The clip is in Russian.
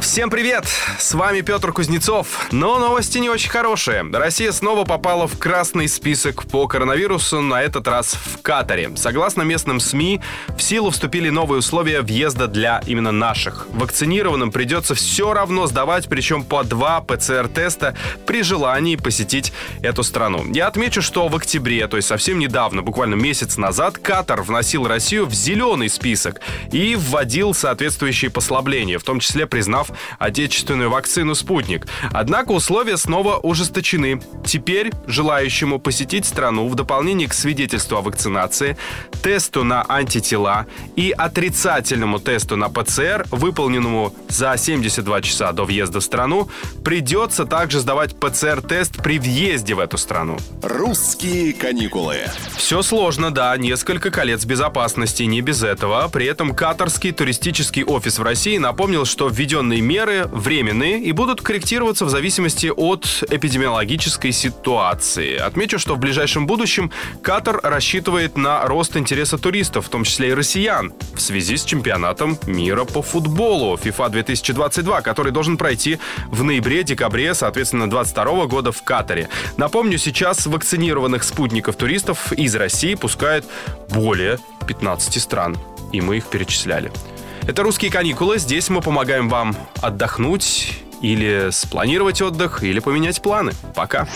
Всем привет! С вами Петр Кузнецов. Но новости не очень хорошие. Россия снова попала в красный список по коронавирусу, на этот раз в Катаре. Согласно местным СМИ, в силу вступили новые условия въезда для именно наших. Вакцинированным придется все равно сдавать, причем по 2 ПЦР-теста при желании посетить эту страну. Я отмечу, что в октябре, то есть совсем недавно, буквально месяц назад, Катар вносил Россию в зеленый список и вводил соответствующие послабления, в том числе признав отечественную вакцину «Спутник». Однако условия снова ужесточены. Теперь желающему посетить страну в дополнение к свидетельству о вакцинации, тесту на антитела и отрицательному тесту на ПЦР, выполненному за 72 часа до въезда в страну, придется также сдавать ПЦР-тест при въезде в эту страну. Русские каникулы. Все сложно, да, несколько колец безопасности, не без этого. При этом катарский туристический офис в России напомнил, что введенные меры временные и будут корректироваться в зависимости от эпидемиологической ситуации. Отмечу, что в ближайшем будущем Катар рассчитывает на рост интереса туристов, в том числе и россиян, в связи с чемпионатом мира по футболу FIFA 2022, который должен пройти в ноябре-декабре, соответственно, 2022 года в Катаре. Напомню, сейчас вакцинированных спутников туристов из России пускают более 15 стран, и мы их перечисляли. Это «Русские каникулы». Здесь мы помогаем вам отдохнуть или спланировать отдых, или поменять планы. Пока.